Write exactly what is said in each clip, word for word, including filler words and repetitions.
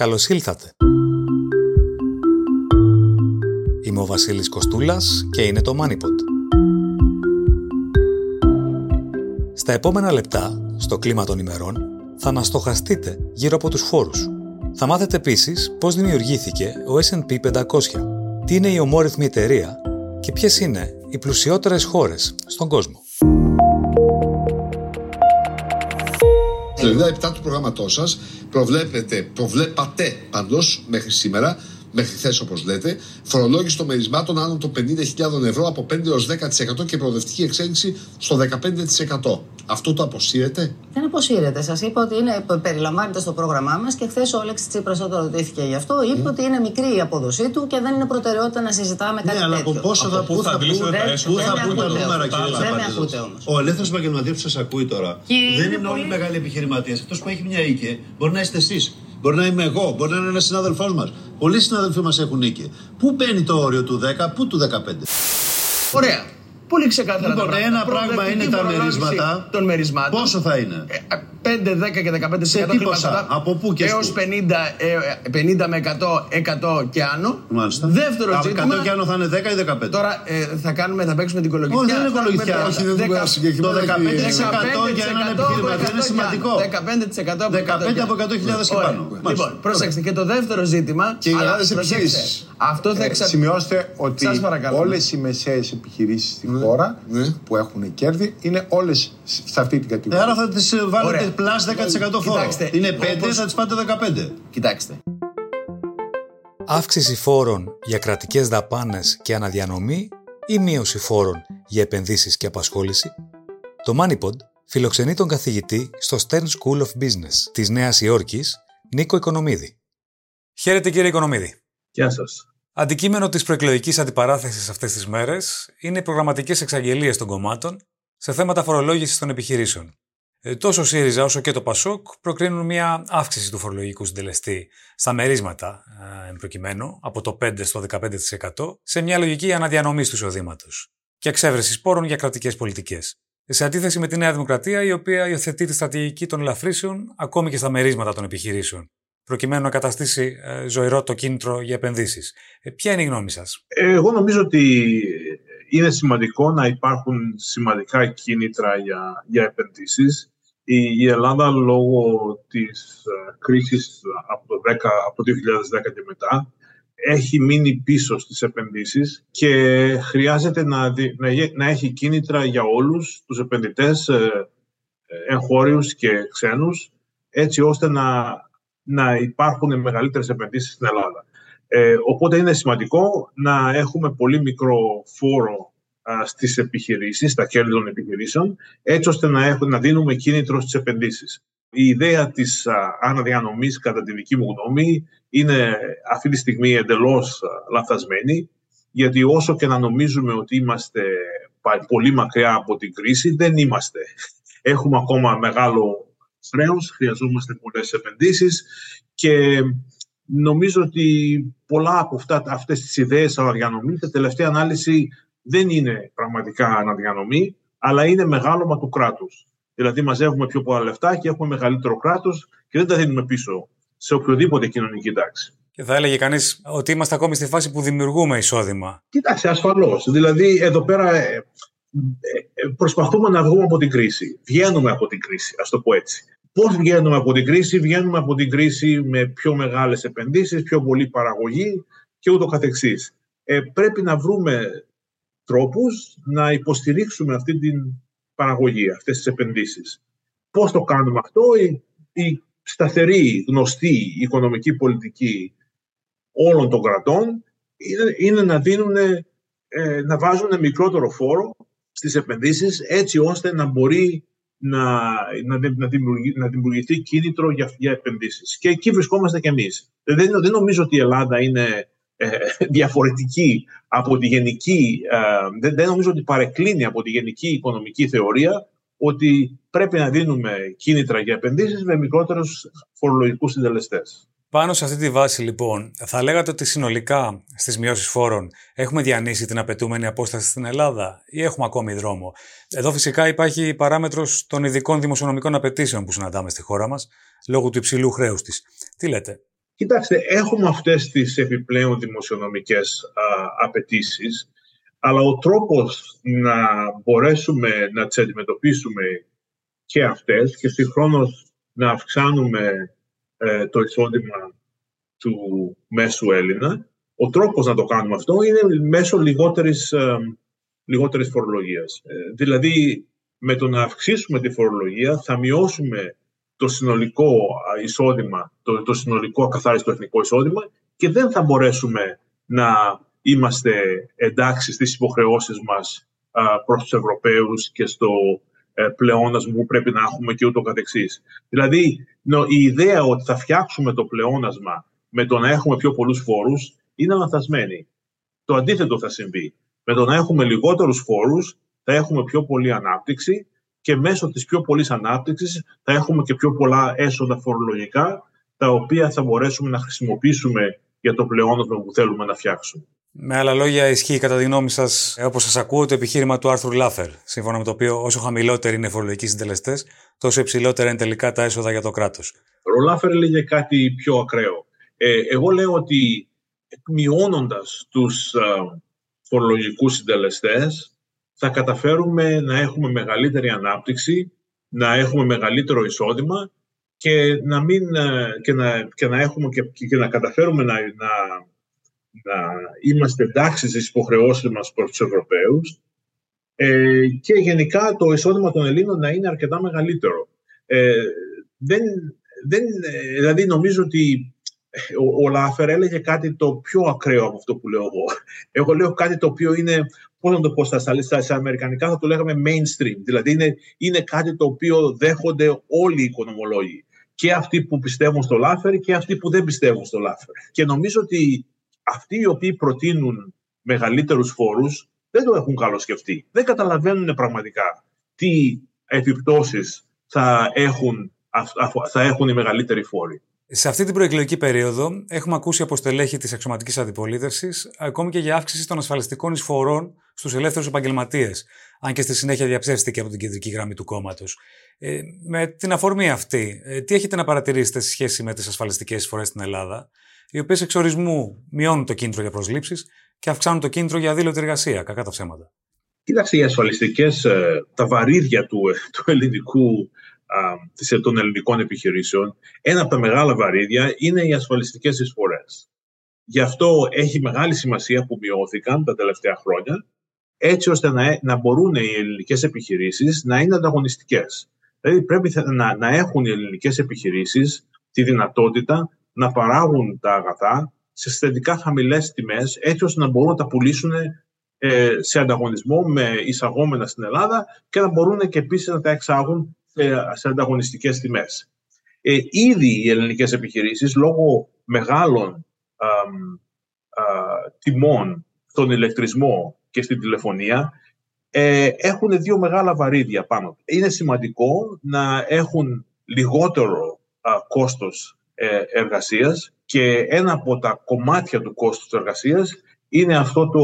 Καλώς ήλθατε. Είμαι ο Βασίλης Κωστούλας και είναι το Money Pod. Στα επόμενα λεπτά, στο κλίμα των ημερών, θα αναστοχαστείτε γύρω από τους φόρους. Θα μάθετε επίσης πώς δημιουργήθηκε ο Ες εντ Πι πεντακόσια, τι είναι η ομόρρυθμη εταιρεία και ποιες είναι οι πλουσιότερες χώρες στον κόσμο. Το εβδομήντα επτά του προγράμματός σας προβλέπετε, προβλέπατε πάντως μέχρι σήμερα, μέχρι χθες όπως λέτε, φορολόγηση των μερισμάτων άνω των πενήντα χιλιάδες ευρώ από πέντε έως δέκα τοις εκατό και προοδευτική εξέλιξη στο δεκαπέντε τοις εκατό. Αυτό το αποσύρεται? Δεν αποσύρεται. Σας είπα ότι είναι, περιλαμβάνεται στο πρόγραμμά μας και χθες ο Αλέξης Τσίπρας όταν ρωτήθηκε γι' αυτό είπε mm. ότι είναι μικρή η απόδοσή του και δεν είναι προτεραιότητα να συζητάμε κάτι τέτοιο. Ναι, αλλά από πόσο θα, πού θα βγουν τα νούμερα, κύριε? Δεν με ακούτε όμως. Ο ελεύθερος επαγγελματίας που σας ακούει τώρα δεν είναι όλοι μεγάλοι επιχειρηματίες. Αυτός που έχει μια οίκη μπορεί να είστε εσείς. Μπορεί να είμαι εγώ, μπορεί να είναι ένας συνάδελφός μας. Πολλοί συνάδελφοί μας έχουν οίκη. Πού μπαίνει το όριο του δέκα, πού του δεκαπέντε? Ωραία. Πολύ ξεκάθαρα. Λοιπόν, τα ένα πράγμα είναι τα μερίσματα. Των μερισμάτων. Πόσο θα είναι? πέντε, δέκα και δεκαπέντε τοις εκατό. Σε τι ποσά, από πού και έως πού? πενήντα, πενήντα με εκατό, εκατό και άνω. Μάλιστα. Δεύτερο ζήτημα. εκατό και άνω θα είναι δέκα ή δεκαπέντε. Τώρα ε, θα, κάνουμε, θα παίξουμε την κολογικιά. Όχι, δεν είναι κολογικιά. Όχι, δεν είναι κολογικιά. Το δεκαπέντε τοις εκατό για έναν επιχειρηματή είναι σημαντικό. δεκαπέντε τοις εκατό από εκατό χιλιάδες και πάνω. Λοιπόν, πρόσεξτε. Και το δεύτερο ζήτημα. Και οι μεγάλες επιχειρήσεις. Σημειώστε ότι όλες οι μεσαίες επιχειρήσεις στην χώρα που έχουν κέρδη είναι όλες σε αυτή την κατηγορία. Άρα θα τις βάλετε πλάς δέκα τοις εκατό φόρο. Είναι πέντε, όπως... θα τις πάτε δεκαπέντε. Κοιτάξτε. Αύξηση φόρων για κρατικές δαπάνες και αναδιανομή ή μείωση φόρων για επενδύσεις και απασχόληση? Το MoneyPod φιλοξενεί τον καθηγητή στο Stern School of Business της Νέας Υόρκης, Νίκο Οικονομίδη. Χαίρετε κύριε Οικονομίδη. Γεια σας. Αντικείμενο της προεκλογικής αντιπαράθεσης αυτές τις μέρες είναι οι προγραμματικές εξαγγελίες των κομμάτων σε θέματα φορολόγησης των επιχειρήσεων. Τόσο ο ΣΥΡΙΖΑ όσο και το ΠΑΣΟΚ προκρίνουν μια αύξηση του φορολογικού συντελεστή στα μερίσματα, εν προκειμένου, από το πέντε στο δεκαπέντε τοις εκατό, σε μια λογική αναδιανομής του εισοδήματος και εξέβρεση πόρων για κρατικές πολιτικές. Σε αντίθεση με τη Νέα Δημοκρατία, η οποία υιοθετεί τη στρατηγική των ελαφρύσεων ακόμη και στα μερίσματα των επιχειρήσεων, προκειμένου να καταστήσει ζωηρό το κίνητρο για επενδύσεις. Ποια είναι η γνώμη σας? Εγώ νομίζω ότι είναι σημαντικό να υπάρχουν σημαντικά κίνητρα για, για επενδύσεις. Η, η Ελλάδα λόγω της κρίσης από το, δέκα, από το δύο χιλιάδες δέκα και μετά έχει μείνει πίσω στις επενδύσεις και χρειάζεται να, να, να έχει κίνητρα για όλους τους επενδυτές, εγχώριους και ξένους, έτσι ώστε να, να υπάρχουν μεγαλύτερες επενδύσεις στην Ελλάδα. Ε, οπότε είναι σημαντικό να έχουμε πολύ μικρό φόρο α, στις επιχειρήσεις, στα κέρδη των επιχειρήσεων, έτσι ώστε να, έχουν, να δίνουμε κίνητρο στις επενδύσεις. Η ιδέα της α, αναδιανομής, κατά τη δική μου γνώμη, είναι αυτή τη στιγμή εντελώς α, λαθασμένη, γιατί όσο και να νομίζουμε ότι είμαστε πολύ μακριά από την κρίση, δεν είμαστε. Έχουμε ακόμα μεγάλο χρέος, χρειαζόμαστε πολλές επενδύσεις και νομίζω ότι πολλά από αυτά, αυτές τις ιδέες αναδιανομή, τα τελευταία ανάλυση δεν είναι πραγματικά αναδιανομή, αλλά είναι μεγάλωμα του κράτους. Δηλαδή μαζεύουμε πιο πολλά λεφτά και έχουμε μεγαλύτερο κράτος και δεν τα δίνουμε πίσω σε οποιοδήποτε κοινωνική τάξη. Και θα έλεγε κανείς ότι είμαστε ακόμη στη φάση που δημιουργούμε εισόδημα. Κοιτάξτε, ασφαλώς. Δηλαδή εδώ πέρα ε, ε, προσπαθούμε να βγούμε από την κρίση. Βγαίνουμε από την κρίση, ας το πω έτσι. Πώς βγαίνουμε από την κρίση? Βγαίνουμε από την κρίση με πιο μεγάλες επενδύσεις, πιο πολλή παραγωγή και ούτω καθεξής. Ε, πρέπει να βρούμε τρόπους να υποστηρίξουμε αυτή την παραγωγή, αυτές τις επενδύσεις. Πώς το κάνουμε αυτό? Η, η σταθερή, γνωστή οικονομική πολιτική όλων των κρατών είναι, είναι να, δίνουν, ε, να βάζουν μικρότερο φόρο στις επενδύσεις, έτσι ώστε να μπορεί Να, να, να, δημιουργη, να δημιουργηθεί κίνητρο για, για επενδύσεις. Και εκεί βρισκόμαστε κι εμείς. Δεν, δεν νομίζω ότι η Ελλάδα είναι ε, διαφορετική από τη γενική, ε, δεν, δεν νομίζω ότι παρεκκλίνει από τη γενική οικονομική θεωρία ότι πρέπει να δίνουμε κίνητρα για επενδύσεις με μικρότερους φορολογικούς συντελεστές. Πάνω σε αυτή τη βάση λοιπόν, θα λέγατε ότι συνολικά στις μειώσεις φόρων έχουμε διανύσει την απαιτούμενη απόσταση στην Ελλάδα ή έχουμε ακόμη δρόμο? Εδώ φυσικά υπάρχει η παράμετρος των ειδικών δημοσιονομικών απαιτήσεων που συναντάμε στη χώρα μας λόγω του υψηλού χρέους της. Τι λέτε? Κοιτάξτε, έχουμε αυτές τις επιπλέον δημοσιονομικές απαιτήσεις, αλλά ο τρόπος να μπορέσουμε να τις αντιμετωπίσουμε και αυτές και συγχρόνως να αυξάνουμε ε, το εισόδημα του μέσου Έλληνα, ο τρόπος να το κάνουμε αυτό είναι μέσω λιγότερης, ε, λιγότερης φορολογίας. Ε, δηλαδή, με το να αυξήσουμε τη φορολογία θα μειώσουμε το συνολικό εισόδημα, το, το συνολικό ακαθάριστο εθνικό εισόδημα και δεν θα μπορέσουμε να είμαστε εντάξει στις υποχρεώσεις μας α, προς τους Ευρωπαίους και στο ε, πλεόνασμα που πρέπει να έχουμε και ούτω καθεξής. Δηλαδή, νο, η ιδέα ότι θα φτιάξουμε το πλεόνασμα με το να έχουμε πιο πολλούς φόρους είναι λανθασμένη. Το αντίθετο θα συμβεί. Με το να έχουμε λιγότερους φόρους θα έχουμε πιο πολλή ανάπτυξη και μέσω της πιο πολλής ανάπτυξης θα έχουμε και πιο πολλά έσοδα φορολογικά, τα οποία θα μπορέσουμε να χρησιμοποιήσουμε για το πλεόνασμα που θέλουμε να φτιάξουμε. Με άλλα λόγια, ισχύει κατά τη γνώμη σας, όπως σας ακούω, το επιχείρημα του Άρθουρ Λάφερ, σύμφωνα με το οποίο όσο χαμηλότεροι είναι οι φορολογικοί συντελεστές, τόσο υψηλότερα είναι τελικά τα έσοδα για το κράτος. Ο Λάφερ λέγε κάτι πιο ακραίο. Ε, εγώ λέω ότι μειώνοντας τους φορολογικούς συντελεστές, θα καταφέρουμε να έχουμε μεγαλύτερη ανάπτυξη, να έχουμε μεγαλύτερο εισόδημα και να, μην, και να, και να, έχουμε και, και να καταφέρουμε να, να, να είμαστε εντάξει στις υποχρεώσεις μας προς τους Ευρωπαίους ε, και γενικά το εισόδημα των Ελλήνων να είναι αρκετά μεγαλύτερο. Ε, δεν, δεν, δηλαδή νομίζω ότι ο, ο Λάφερ έλεγε κάτι το πιο ακραίο από αυτό που λέω εγώ. Εγώ λέω κάτι το οποίο είναι... Πώς να το πω στα, στα, στα αμερικανικά, θα το λέγαμε mainstream. Δηλαδή είναι, είναι κάτι το οποίο δέχονται όλοι οι οικονομολόγοι. Και αυτοί που πιστεύουν στο Λάφερ και αυτοί που δεν πιστεύουν στο Λάφερ. Και νομίζω ότι αυτοί οι οποίοι προτείνουν μεγαλύτερους φόρους δεν το έχουν καλοσκεφτεί. Δεν καταλαβαίνουν πραγματικά τι επιπτώσεις θα έχουν, θα έχουν οι μεγαλύτεροι φόροι. Σε αυτή την προεκλογική περίοδο έχουμε ακούσει από στελέχη της αξιωματικής αντιπολίτευσης ακόμη και για αύξηση των ασφαλιστικών εισφορών στους ελεύθερους επαγγελματίες, αν και στη συνέχεια διαψεύστηκε από την κεντρική γραμμή του κόμματος. Ε, με την αφορμή αυτή, ε, τι έχετε να παρατηρήσετε σε σχέση με τις ασφαλιστικές εισφορές στην Ελλάδα, οι οποίες εξ ορισμού μειώνουν το κίνητρο για προσλήψεις και αυξάνουν το κίνητρο για αδήλωτη εργασία, κακά τα ψέματα? Κοίταξε, οι ασφαλιστικές, τα βαρύδια του, του ελληνικού. των ελληνικών επιχειρήσεων, ένα από τα μεγάλα βαρύδια είναι οι ασφαλιστικές εισφορές. Γι' αυτό έχει μεγάλη σημασία που μειώθηκαν τα τελευταία χρόνια, έτσι ώστε να, να μπορούν οι ελληνικές επιχειρήσεις να είναι ανταγωνιστικές. Δηλαδή πρέπει να, να έχουν οι ελληνικές επιχειρήσεις τη δυνατότητα να παράγουν τα αγαθά σε αισθητικά χαμηλές τιμές, έτσι ώστε να μπορούν να τα πουλήσουν ε, σε ανταγωνισμό με εισαγόμενα στην Ελλάδα και να μπορούν και επίσης να τα εξάγουν σε ανταγωνιστικές τιμές. Ε, ήδη οι ελληνικές επιχειρήσεις, λόγω μεγάλων α, α, τιμών στον ηλεκτρισμό και στην τηλεφωνία, ε, έχουν δύο μεγάλα βαρύδια πάνω. Είναι σημαντικό να έχουν λιγότερο α, κόστος ε, εργασίας και ένα από τα κομμάτια του κόστους εργασίας είναι αυτό το,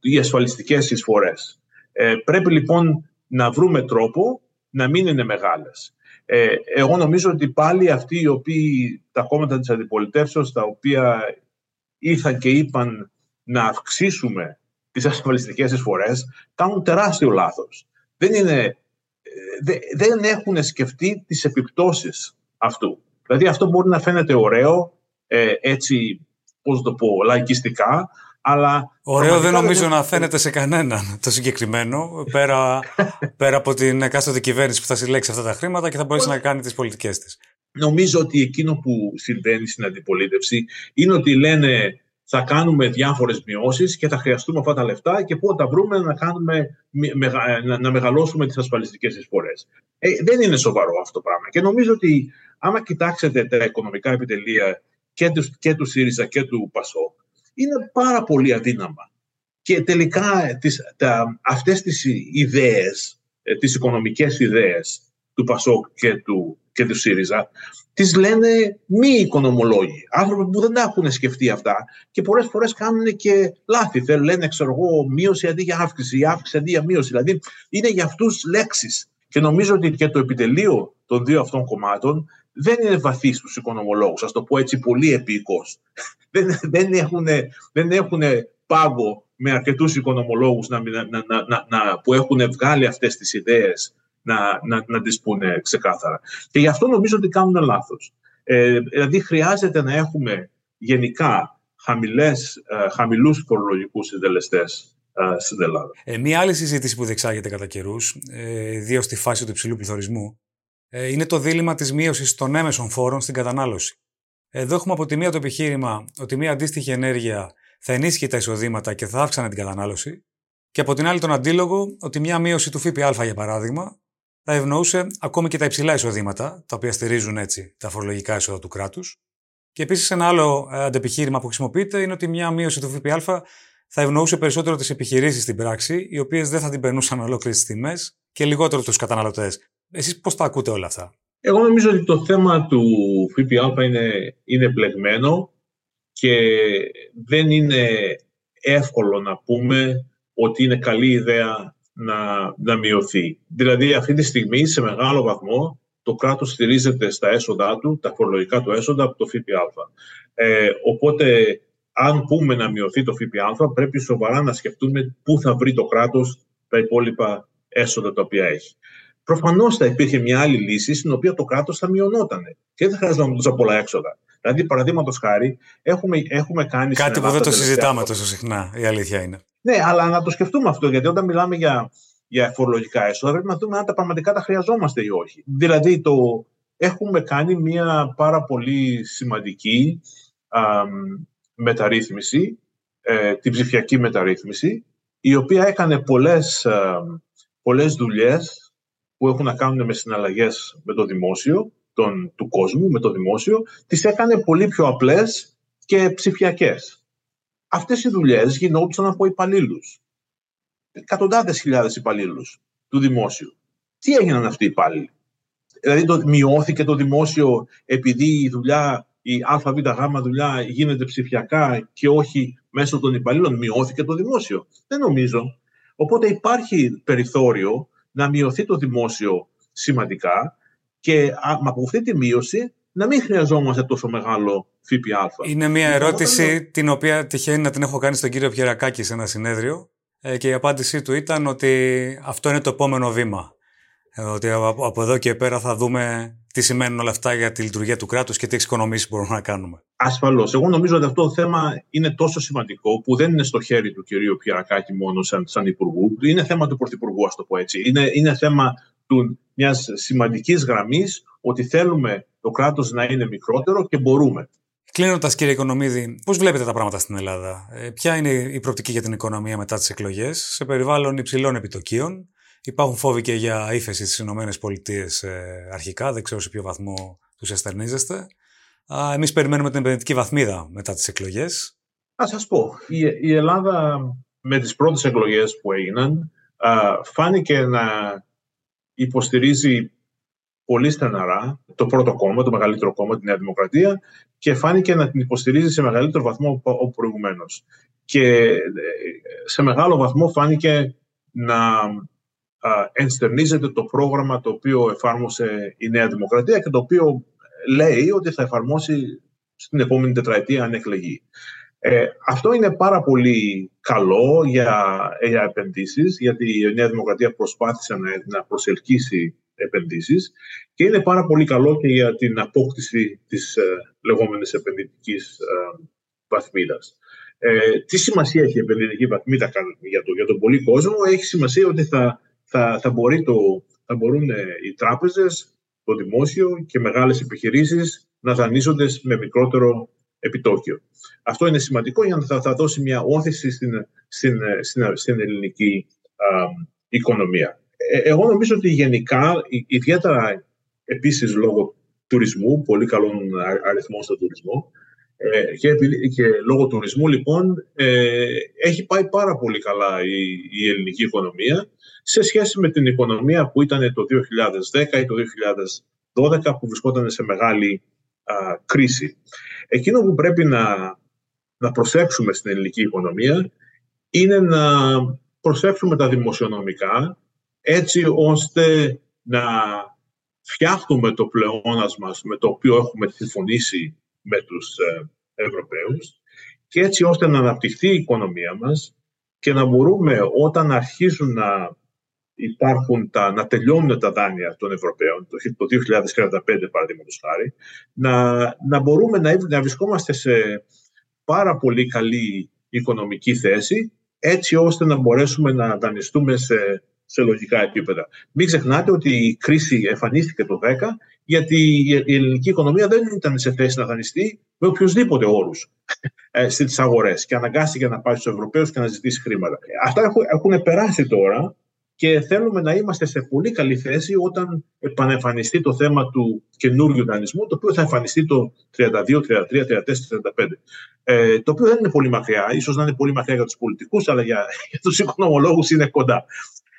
οι ασφαλιστικές εισφορές. Ε, πρέπει λοιπόν να βρούμε τρόπο να μην είναι μεγάλες. Ε, εγώ νομίζω ότι πάλι αυτοί οι οποίοι, τα κόμματα της αντιπολιτεύσεως, τα οποία ήρθαν και είπαν να αυξήσουμε τις ασφαλιστικές εισφορές, κάνουν τεράστιο λάθος. Δεν, είναι, δε, δεν έχουν σκεφτεί τις επιπτώσεις αυτού. Δηλαδή αυτό μπορεί να φαίνεται ωραίο, ε, έτσι, πώς το πω, λαϊκιστικά, αλλά ωραίο δεν νομίζω είναι... να φαίνεται σε κανέναν το συγκεκριμένο, πέρα, πέρα από την εκάστοτε κυβέρνηση που θα συλλέξει αυτά τα χρήματα και θα μπορέσει να κάνει τις πολιτικές της. Νομίζω ότι εκείνο που συμβαίνει στην αντιπολίτευση είναι ότι λένε θα κάνουμε διάφορες μειώσεις και θα χρειαστούμε αυτά τα λεφτά και πού τα βρούμε να, κάνουμε, να μεγαλώσουμε τις ασφαλιστικές εισφορές. Ε, δεν είναι σοβαρό αυτό το πράγμα. Και νομίζω ότι άμα κοιτάξετε τα οικονομικά επιτελεία και του, και του ΣΥΡΙΖΑ και του ΠΑΣΟΚ, είναι πάρα πολύ αδύναμα. Και τελικά τις, τα, αυτές τις ιδέες, τις οικονομικές ιδέες του ΠΑΣΟΚ και του, και του ΣΥΡΙΖΑ, τις λένε μη οικονομολόγοι, άνθρωποι που δεν τα έχουν σκεφτεί αυτά και πολλές φορές κάνουν και λάθη. Θέλουν, λένε, ξέρω εγώ, μείωση αντί για αύξηση, ή αύξηση αντί για μείωση. Δηλαδή είναι για αυτούς λέξεις. Και νομίζω ότι και το επιτελείο των δύο αυτών κομμάτων δεν είναι βαθύ στους οικονομολόγους, ας το πω έτσι πολύ επίκως. Δεν, δεν, έχουν, δεν έχουν πάγο με αρκετούς οικονομολόγους να, να, να, να, να, που έχουν βγάλει αυτές τις ιδέες να, να, να τις πούνε ξεκάθαρα. Και γι' αυτό νομίζω ότι κάνουν λάθος. Ε, δηλαδή χρειάζεται να έχουμε γενικά χαμηλές, ε, χαμηλούς φορολογικούς συντελεστές ε, στην Ελλάδα. Ε, μία άλλη συζήτηση που διεξάγεται κατά καιρούς, ε, ιδίως στη φάση του υψηλού πληθωρισμού, ε, είναι το δίλημμα της μείωσης των έμεσων φόρων στην κατανάλωση. Εδώ έχουμε από τη μία το επιχείρημα ότι μία αντίστοιχη ενέργεια θα ενίσχυε τα εισοδήματα και θα αύξανε την κατανάλωση, και από την άλλη τον αντίλογο ότι μία μείωση του ΦΠΑ, για παράδειγμα, θα ευνοούσε ακόμη και τα υψηλά εισοδήματα, τα οποία στηρίζουν έτσι τα φορολογικά έσοδα του κράτους. Και επίσης, ένα άλλο αντεπιχείρημα που χρησιμοποιείται είναι ότι μια μείωση του ΦΠΑ θα ευνοούσε περισσότερο τις επιχειρήσεις στην πράξη, οι οποίες δεν θα την περνούσαν ολόκληρες τις τιμές, και λιγότερο τους καταναλωτές. Εσείς πώς τα ακούτε όλα αυτά? Εγώ νομίζω ότι το θέμα του ΦΠΑ είναι, είναι πλεγμένο και δεν είναι εύκολο να πούμε ότι είναι καλή ιδέα Να, να μειωθεί. Δηλαδή αυτή τη στιγμή σε μεγάλο βαθμό το κράτος στηρίζεται στα έσοδά του, τα φορολογικά του έσοδα από το ΦΠΑ. Ε, οπότε αν πούμε να μειωθεί το ΦΠΑ, πρέπει σοβαρά να σκεφτούμε πού θα βρει το κράτος τα υπόλοιπα έσοδα τα οποία έχει. Προφανώς θα υπήρχε μια άλλη λύση στην οποία το κράτος θα μειωνόταν και δεν θα χρειαζόταν τόσο πολλά έξοδα. Δηλαδή, παραδείγματος χάρη, έχουμε, έχουμε κάνει. Κάτι που δεν το συζητάμε τόσο συχνά, η αλήθεια είναι. Ναι, αλλά να το σκεφτούμε αυτό, γιατί όταν μιλάμε για, για φορολογικά έσοδα, πρέπει να δούμε αν τα πραγματικά τα χρειαζόμαστε ή όχι. Δηλαδή, το, έχουμε κάνει μια πάρα πολύ σημαντική α, μεταρρύθμιση, ε, την ψηφιακή μεταρρύθμιση, η οποία έκανε πολλές, α, πολλές δουλειές που έχουν να κάνουν με συναλλαγές με το δημόσιο, τον, του κόσμου, με το δημόσιο, τις έκανε πολύ πιο απλές και ψηφιακές. Αυτές οι δουλειές γινόντουσαν από υπαλλήλους. Εκατοντάδες χιλιάδες υπαλλήλους του δημόσιου. Τι έγιναν αυτοί οι υπάλληλοι? Δηλαδή, το, μειώθηκε το δημόσιο επειδή η δουλειά, η ΑΒΓ δουλειά γίνεται ψηφιακά και όχι μέσω των υπαλλήλων? Μειώθηκε το δημόσιο? Δεν νομίζω. Οπότε υπάρχει περιθώριο να μειωθεί το δημόσιο σημαντικά και από αυτή τη μείωση να μην χρειαζόμαστε τόσο μεγάλο ΦΠΑ. Είναι μια ερώτηση όταν... την οποία τυχαίνει να την έχω κάνει στον κύριο Πιερακάκη σε ένα συνέδριο, και η απάντησή του ήταν ότι αυτό είναι το επόμενο βήμα. Ότι από εδώ και πέρα θα δούμε τι σημαίνουν όλα αυτά για τη λειτουργία του κράτους και τι εξοικονομήσεις μπορούμε να κάνουμε. Ασφαλώς. Εγώ νομίζω ότι αυτό το θέμα είναι τόσο σημαντικό που δεν είναι στο χέρι του κυρίου Πιερακάκη μόνο σαν, σαν υπουργού. Είναι θέμα του πρωθυπουργού, ας το πω έτσι. Είναι, είναι θέμα μιας σημαντικής γραμμής ότι θέλουμε το κράτος να είναι μικρότερο και μπορούμε. Κλείνοντας, κύριε Οικονομίδη, πώς βλέπετε τα πράγματα στην Ελλάδα? Ε, ποια είναι η προοπτική για την οικονομία μετά τις εκλογές, σε περιβάλλον υψηλών επιτοκίων? Υπάρχουν φόβοι και για ύφεση στις ΗΠΑ ε, αρχικά, δεν ξέρω σε ποιο βαθμό τους εστερνίζεστε. Ε, εμείς περιμένουμε την επενδυτική βαθμίδα μετά τις εκλογές. Να σας πω, η, η Ελλάδα με τις πρώτες εκλογές που έγιναν α, φάνηκε να υποστηρίζει πολύ στεναρά το πρώτο κόμμα, το μεγαλύτερο κόμμα, τη Νέα Δημοκρατία, και φάνηκε να την υποστηρίζει σε μεγαλύτερο βαθμό από προηγουμένως. Και σε μεγάλο βαθμό φάνηκε να ενστερνίζεται το πρόγραμμα το οποίο εφάρμοσε η Νέα Δημοκρατία και το οποίο λέει ότι θα εφαρμόσει στην επόμενη τετραετία αν εκλεγεί. Ε, αυτό είναι πάρα πολύ καλό για, για επενδύσεις, γιατί η Νέα Δημοκρατία προσπάθησε να, να προσελκύσει επενδύσεις, και είναι πάρα πολύ καλό και για την απόκτηση της ε, λεγόμενης επενδυτικής ε, βαθμίδας. Ε, τι σημασία έχει η επενδυτική βαθμίδα για, το, για τον πολύ κόσμο? Έχει σημασία ότι θα, θα, θα, μπορεί το, θα μπορούν ε, οι τράπεζες, το δημόσιο και μεγάλες επιχειρήσεις να δανείζονται με μικρότερο επιτόκιο. Αυτό είναι σημαντικό για να θα, θα δώσει μια όθηση στην, στην, στην, στην ελληνική α, οικονομία. Ε, εγώ νομίζω ότι γενικά, ιδιαίτερα επίσης λόγω τουρισμού, πολύ καλών αριθμών στον τουρισμό, ε, και, και λόγω τουρισμού λοιπόν ε, έχει πάει πάρα πολύ καλά η, η ελληνική οικονομία σε σχέση με την οικονομία που ήταν το δύο χιλιάδες δέκα ή το δύο χιλιάδες δώδεκα, που βρισκόταν σε μεγάλη α, κρίση. Εκείνο που πρέπει να, να προσέξουμε στην ελληνική οικονομία είναι να προσέξουμε τα δημοσιονομικά έτσι ώστε να φτιάχνουμε το πλεόνασμα με το οποίο έχουμε συμφωνήσει με τους Ευρωπαίους και έτσι ώστε να αναπτυχθεί η οικονομία μας και να μπορούμε όταν αρχίσουν να, υπάρχουν τα, να τελειώνουν τα δάνεια των Ευρωπαίων το δύο χιλιάδες τριάντα πέντε παραδείγματος χάρη να, να μπορούμε να, να βρισκόμαστε σε πάρα πολύ καλή οικονομική θέση έτσι ώστε να μπορέσουμε να δανειστούμε σε, σε λογικά επίπεδα. Μην ξεχνάτε ότι η κρίση εμφανίστηκε το δύο χιλιάδες δέκα γιατί η ελληνική οικονομία δεν ήταν σε θέση να δανειστεί με οποιοσδήποτε όρους στις αγορές και αναγκάστηκε να πάει στους Ευρωπαίους και να ζητήσει χρήματα. Αυτά έχουν, έχουν περάσει τώρα και θέλουμε να είμαστε σε πολύ καλή θέση όταν επανεμφανιστεί το θέμα του καινούριου δανεισμού, το οποίο θα εμφανιστεί το τριάντα δύο, τριάντα τρία, τριάντα τέσσερα, τριάντα πέντε. Ε, το οποίο δεν είναι πολύ μακριά, ίσως να είναι πολύ μακριά για τους πολιτικούς, αλλά για, για τους οικονομολόγους είναι κοντά.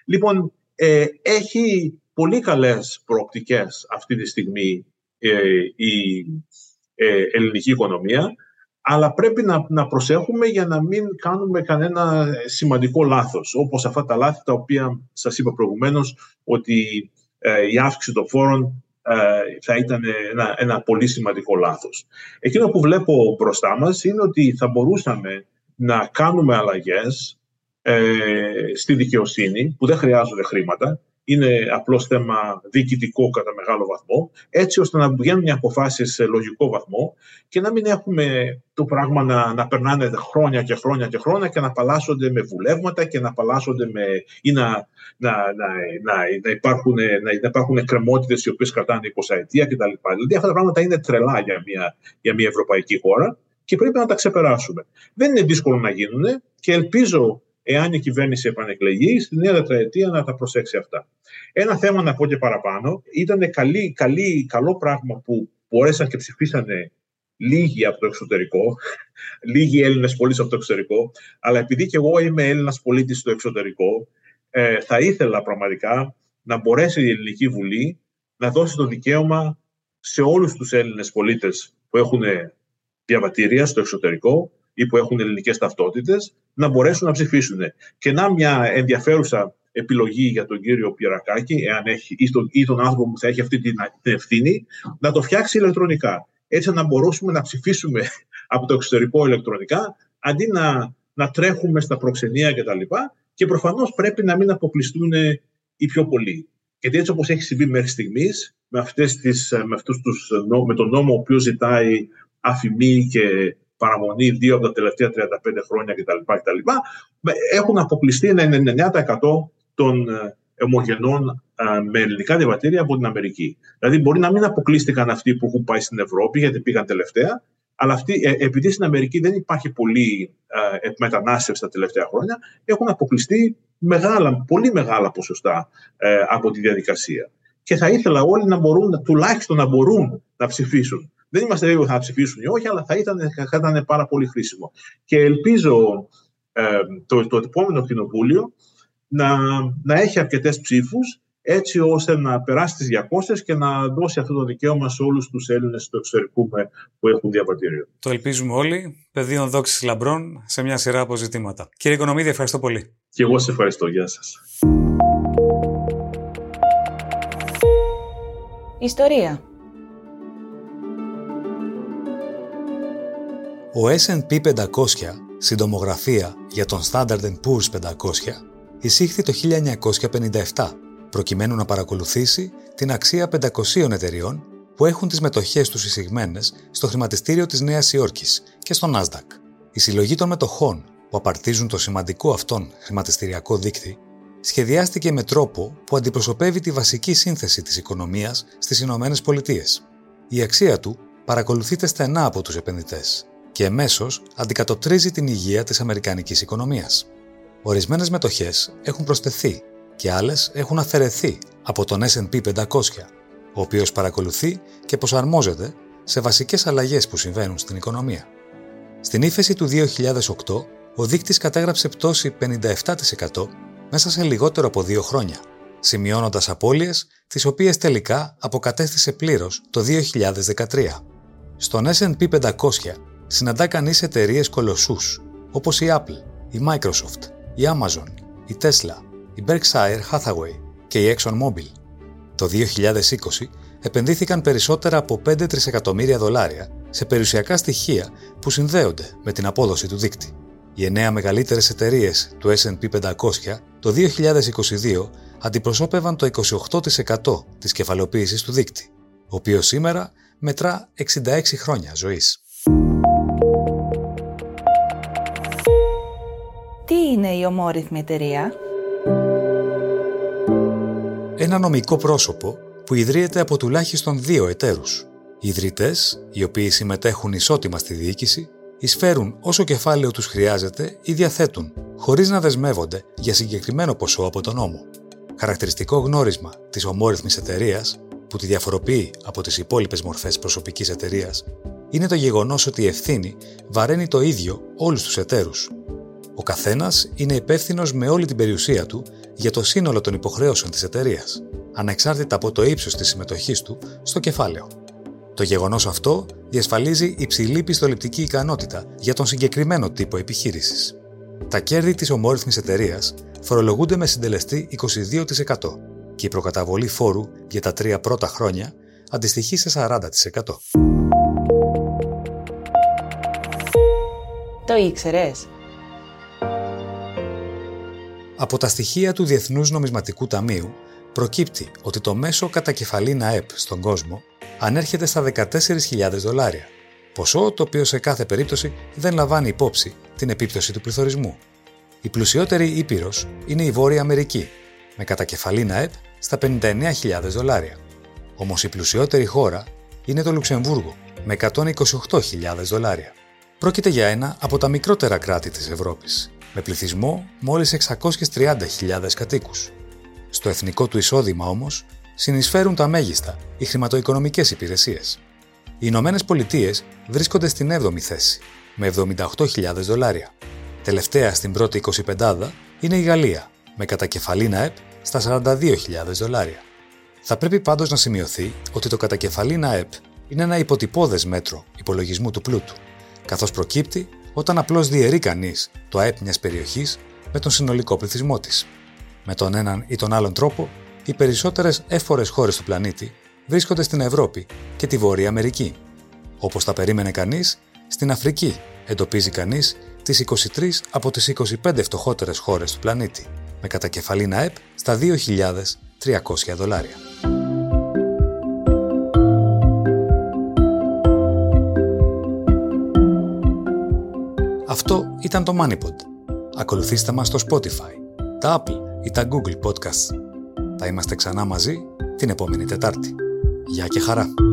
Λοιπόν, ε, έχει πολύ καλές προοπτικές αυτή τη στιγμή ε, η ε, ελληνική οικονομία, αλλά πρέπει να, να προσέχουμε για να μην κάνουμε κανένα σημαντικό λάθος, όπως αυτά τα λάθη τα οποία σας είπα προηγουμένως, ότι ε, η αύξηση των φόρων ε, θα ήταν ένα, ένα πολύ σημαντικό λάθος. Εκείνο που βλέπω μπροστά μας είναι ότι θα μπορούσαμε να κάνουμε αλλαγές ε, στη δικαιοσύνη, που δεν χρειάζονται χρήματα, είναι απλώς θέμα διοικητικό κατά μεγάλο βαθμό, έτσι ώστε να βγαίνουν οι αποφάσεις σε λογικό βαθμό και να μην έχουμε το πράγμα να, να περνάνε χρόνια και χρόνια και χρόνια και να απαλλάσσονται με βουλεύματα και να απαλλάσσονται με, ή να, να, να, να, να υπάρχουν, να, υπάρχουν κρεμότητες οι οποίες κρατάνε εικοσαετία κτλ. Δηλαδή αυτά τα πράγματα είναι τρελά για μια, για μια ευρωπαϊκή χώρα και πρέπει να τα ξεπεράσουμε. Δεν είναι δύσκολο να γίνουν και ελπίζω εάν η κυβέρνηση επανεκλεγεί, στη νέα τετραετία να τα προσέξει αυτά. Ένα θέμα να πω και παραπάνω, ήταν καλή, καλή, καλό πράγμα που μπορέσαν και ψηφίσανε λίγοι από το εξωτερικό, λίγοι Έλληνες πολίτες από το εξωτερικό, αλλά επειδή και εγώ είμαι Έλληνας πολίτης στο εξωτερικό, ε, θα ήθελα πραγματικά να μπορέσει η Ελληνική Βουλή να δώσει το δικαίωμα σε όλους τους Έλληνες πολίτες που έχουν διαβατήρια στο εξωτερικό ή που έχουν ελληνικές ταυτότητες, να μπορέσουν να ψηφίσουν. Και να μια ενδιαφέρουσα επιλογή για τον κύριο Πιερακάκη, εάν έχει, ή, τον, ή τον άνθρωπο που θα έχει αυτή την ευθύνη, να το φτιάξει ηλεκτρονικά. Έτσι να μπορέσουμε να ψηφίσουμε από το εξωτερικό ηλεκτρονικά, αντί να, να τρέχουμε στα προξενία κτλ. Και, και προφανώς πρέπει να μην αποκλειστούν οι πιο πολλοί. Γιατί έτσι όπως έχει συμβεί μέχρι στιγμής, με, αυτές τις, με, αυτούς τους, με τον νόμο ο οποίος ζητάει αφημί και παραμονή δύο από τα τελευταία τριάντα πέντε χρόνια κτλ. Έχουν αποκλειστεί ενενήντα εννέα τοις εκατό των ομογενών με ελληνικά διαβατήρια από την Αμερική. Δηλαδή, μπορεί να μην αποκλείστηκαν αυτοί που έχουν πάει στην Ευρώπη, γιατί πήγαν τελευταία, αλλά αυτοί, επειδή στην Αμερική δεν υπάρχει πολλή μετανάστευση τα τελευταία χρόνια, έχουν αποκλειστεί μεγάλα, πολύ μεγάλα ποσοστά από τη διαδικασία. Και θα ήθελα όλοι να μπορούν, τουλάχιστον να μπορούν να ψηφίσουν. Δεν είμαστε βέβαιοι ότι θα ψηφίσουν ή όχι, αλλά θα ήταν, θα ήταν πάρα πολύ χρήσιμο. Και ελπίζω ε, το, το επόμενο κοινοβούλιο να, να έχει αρκετές ψήφους, έτσι ώστε να περάσει τις διακόσιες και να δώσει αυτό το δικαίωμα σε όλους τους Έλληνες του εξωτερικού που έχουν διαβατήριο. Το ελπίζουμε όλοι. Πεδίων δόξης λαμπρών σε μια σειρά από ζητήματα. Κύριε Οικονομίδη, ευχαριστώ πολύ. Και εγώ σας ευχαριστώ. Γεια σας. Ιστορία. Ο ες εντ πι πεντακόσια, συντομογραφία για τον Standard εντ Poor's πεντακόσια, εισήχθη το χίλια εννιακόσια πενήντα επτά, προκειμένου να παρακολουθήσει την αξία πεντακοσίων εταιριών που έχουν τις μετοχές τους εισηγμένες στο χρηματιστήριο της Νέας Υόρκης και στο Nasdaq. Η συλλογή των μετοχών που απαρτίζουν το σημαντικό αυτόν χρηματιστηριακό δείκτη σχεδιάστηκε με τρόπο που αντιπροσωπεύει τη βασική σύνθεση της οικονομίας στις Ηνωμένες Πολιτείες. Η αξία του παρακολουθείται στενά από τους επενδυτές και εμέσως αντικατοπτρίζει την υγεία της αμερικανικής οικονομίας. Ορισμένες μετοχές έχουν προσθεθεί και άλλες έχουν αφαιρεθεί από τον ες εντ πι πεντακόσια, ο οποίος παρακολουθεί και προσαρμόζεται σε βασικές αλλαγές που συμβαίνουν στην οικονομία. Στην ύφεση του δύο χιλιάδες οκτώ, ο δείκτης κατέγραψε πτώση πενήντα επτά τοις εκατό μέσα σε λιγότερο από δύο χρόνια, σημειώνοντας απώλειες τις οποίες τελικά αποκατέστησε πλήρως το δύο χιλιάδες δεκατρία. Στον ες εντ πι πεντακόσια, συναντά κανείς εταιρείες κολοσσούς, όπως η Apple, η Microsoft, η Amazon, η Tesla, η Berkshire Hathaway και η ExxonMobil. Το δύο χιλιάδες είκοσι επενδύθηκαν περισσότερα από πέντε τρισεκατομμύρια δολάρια σε περιουσιακά στοιχεία που συνδέονται με την απόδοση του δείκτη. Οι εννέα μεγαλύτερες εταιρείες του ες εντ πι πεντακόσια το δύο χιλιάδες είκοσι δύο αντιπροσώπευαν το είκοσι οκτώ τοις εκατό της κεφαλαιοποίησης του δείκτη, ο οποίος σήμερα μετρά εξήντα έξι χρόνια ζωής. Τι είναι η Ομόρρυθμη Εταιρεία? Ένα νομικό πρόσωπο που ιδρύεται από τουλάχιστον δύο εταίρους. Οι ιδρυτές, οι οποίοι συμμετέχουν ισότιμα στη διοίκηση, εισφέρουν όσο κεφάλαιο τους χρειάζεται ή διαθέτουν, χωρίς να δεσμεύονται για συγκεκριμένο ποσό από τον νόμο. Χαρακτηριστικό γνώρισμα της ομόρρυθμης εταιρείας, που τη διαφοροποιεί από τις υπόλοιπες μορφές προσωπικής εταιρείας, είναι το γεγονός ότι η ευθύνη βαραίνει το ίδιο όλους τους εταίρους. Ο καθένας είναι υπεύθυνος με όλη την περιουσία του για το σύνολο των υποχρεώσεων της εταιρείας, ανεξάρτητα από το ύψος της συμμετοχής του στο κεφάλαιο. Το γεγονός αυτό διασφαλίζει υψηλή πιστοληπτική ικανότητα για τον συγκεκριμένο τύπο επιχείρησης. Τα κέρδη της ομόρρυθμης εταιρείας φορολογούνται με συντελεστή είκοσι δύο τοις εκατό και η προκαταβολή φόρου για τα τρία πρώτα χρόνια αντιστοιχεί σε σαράντα τοις εκατό. Το ήξερες? Από τα στοιχεία του Διεθνούς Νομισματικού Ταμείου προκύπτει ότι το μέσο κατακεφαλήν ΑΕΠ στον κόσμο ανέρχεται στα δεκατέσσερις χιλιάδες δολάρια, ποσό το οποίο σε κάθε περίπτωση δεν λαμβάνει υπόψη την επίπτωση του πληθωρισμού. Η πλουσιότερη ήπειρος είναι η Βόρεια Αμερική, με κατακεφαλήν ΑΕΠ στα πενήντα εννέα χιλιάδες δολάρια. Όμως η πλουσιότερη χώρα είναι το Λουξεμβούργο, με εκατόν είκοσι οκτώ χιλιάδες δολάρια. Πρόκειται για ένα από τα μικρότερα κράτη της Ευρώπης, με πληθυσμό μόλις εξακόσιες τριάντα χιλιάδες κατοίκους. Στο εθνικό του εισόδημα όμως συνεισφέρουν τα μέγιστα οι χρηματοοικονομικές υπηρεσίες. Οι Ηνωμένες Πολιτείες βρίσκονται στην έβδομη θέση, με εβδομήντα οκτώ χιλιάδες δολάρια. Τελευταία στην πρώτη εικοσιπεντάδα είναι η Γαλλία, με κατακεφαλήν ΑΕΠ στα σαράντα δύο χιλιάδες δολάρια. Θα πρέπει πάντως να σημειωθεί ότι το κατακεφαλήν ΑΕΠ είναι ένα υποτυπώδες μέτρο υπολογισμού του πλούτου, καθώς προκύπτει όταν απλώς διαιρεί κανείς το ΑΕΠ μιας περιοχής με τον συνολικό πληθυσμό της. Με τον έναν ή τον άλλον τρόπο, οι περισσότερες εύφορες χώρες του πλανήτη βρίσκονται στην Ευρώπη και τη Βόρεια Αμερική. Όπως τα περίμενε κανείς, στην Αφρική εντοπίζει κανείς τις είκοσι τρεις από τις είκοσι πέντε φτωχότερες χώρες του πλανήτη, με κατακεφαλήν ΑΕΠ στα δύο χιλιάδες τριακόσια δολάρια. Αυτό ήταν το Money Pod. Ακολουθήστε μας στο Spotify, τα Apple ή τα Google Podcasts. Θα είμαστε ξανά μαζί την επόμενη Τετάρτη. Γεια και χαρά!